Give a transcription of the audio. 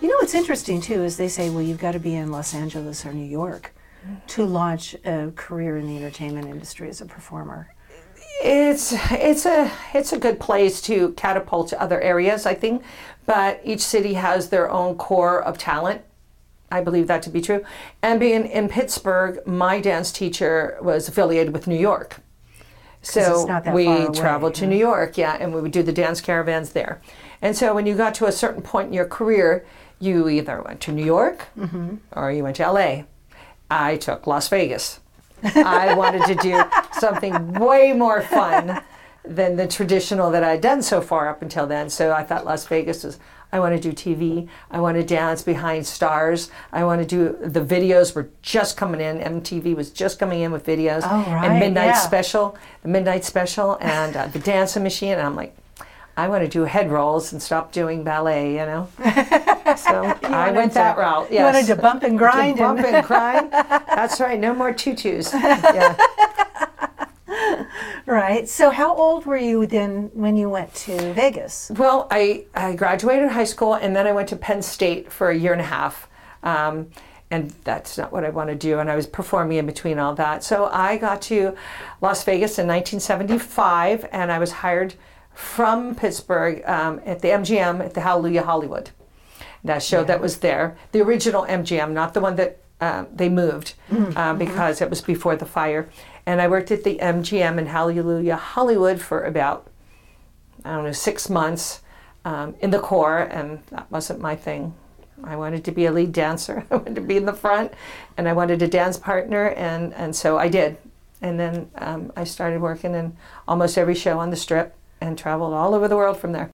You know what's interesting too is they say, well, you've got to be in Los Angeles or New York to launch a career in the entertainment industry as a performer. It's a good place to catapult to other areas, I think, but each city has their own core of talent. I believe that to be true. And being in Pittsburgh, my dance teacher was affiliated with New York. So we traveled to New York, and we would do the dance caravans there. And so when you got to a certain point in your career, you either went to New York or you went to LA. I took Las Vegas. I wanted to do something way more fun than the traditional that I'd done so far up until then. So I thought Las Vegas was, I want to do TV. I want to dance behind stars. I want to do, the videos were just coming in. MTV was just coming in with videos. Oh, right. And The Midnight Special, and The Dancing Machine. And I'm like, I want to do head rolls and stop doing ballet, you know? So I went that route, yes. You wanted to bump and grind. To bump and grind. That's right, no more tutus. Yeah. Right. So how old were you then when you went to Vegas? Well, I graduated high school, and then I went to Penn State for a year and a half. And that's not what I want to do, and I was performing in between all that. So I got to Las Vegas in 1975, and I was hired from Pittsburgh at the MGM at the Hallelujah Hollywood. That show that was there, the original MGM, not the one that they moved because it was before the fire. And I worked at the MGM in Hallelujah Hollywood for about, 6 months in the core, and that wasn't my thing. I wanted to be a lead dancer. I wanted to be in the front, and I wanted a dance partner, and so I did. And then I started working in almost every show on the Strip, and traveled all over the world from there.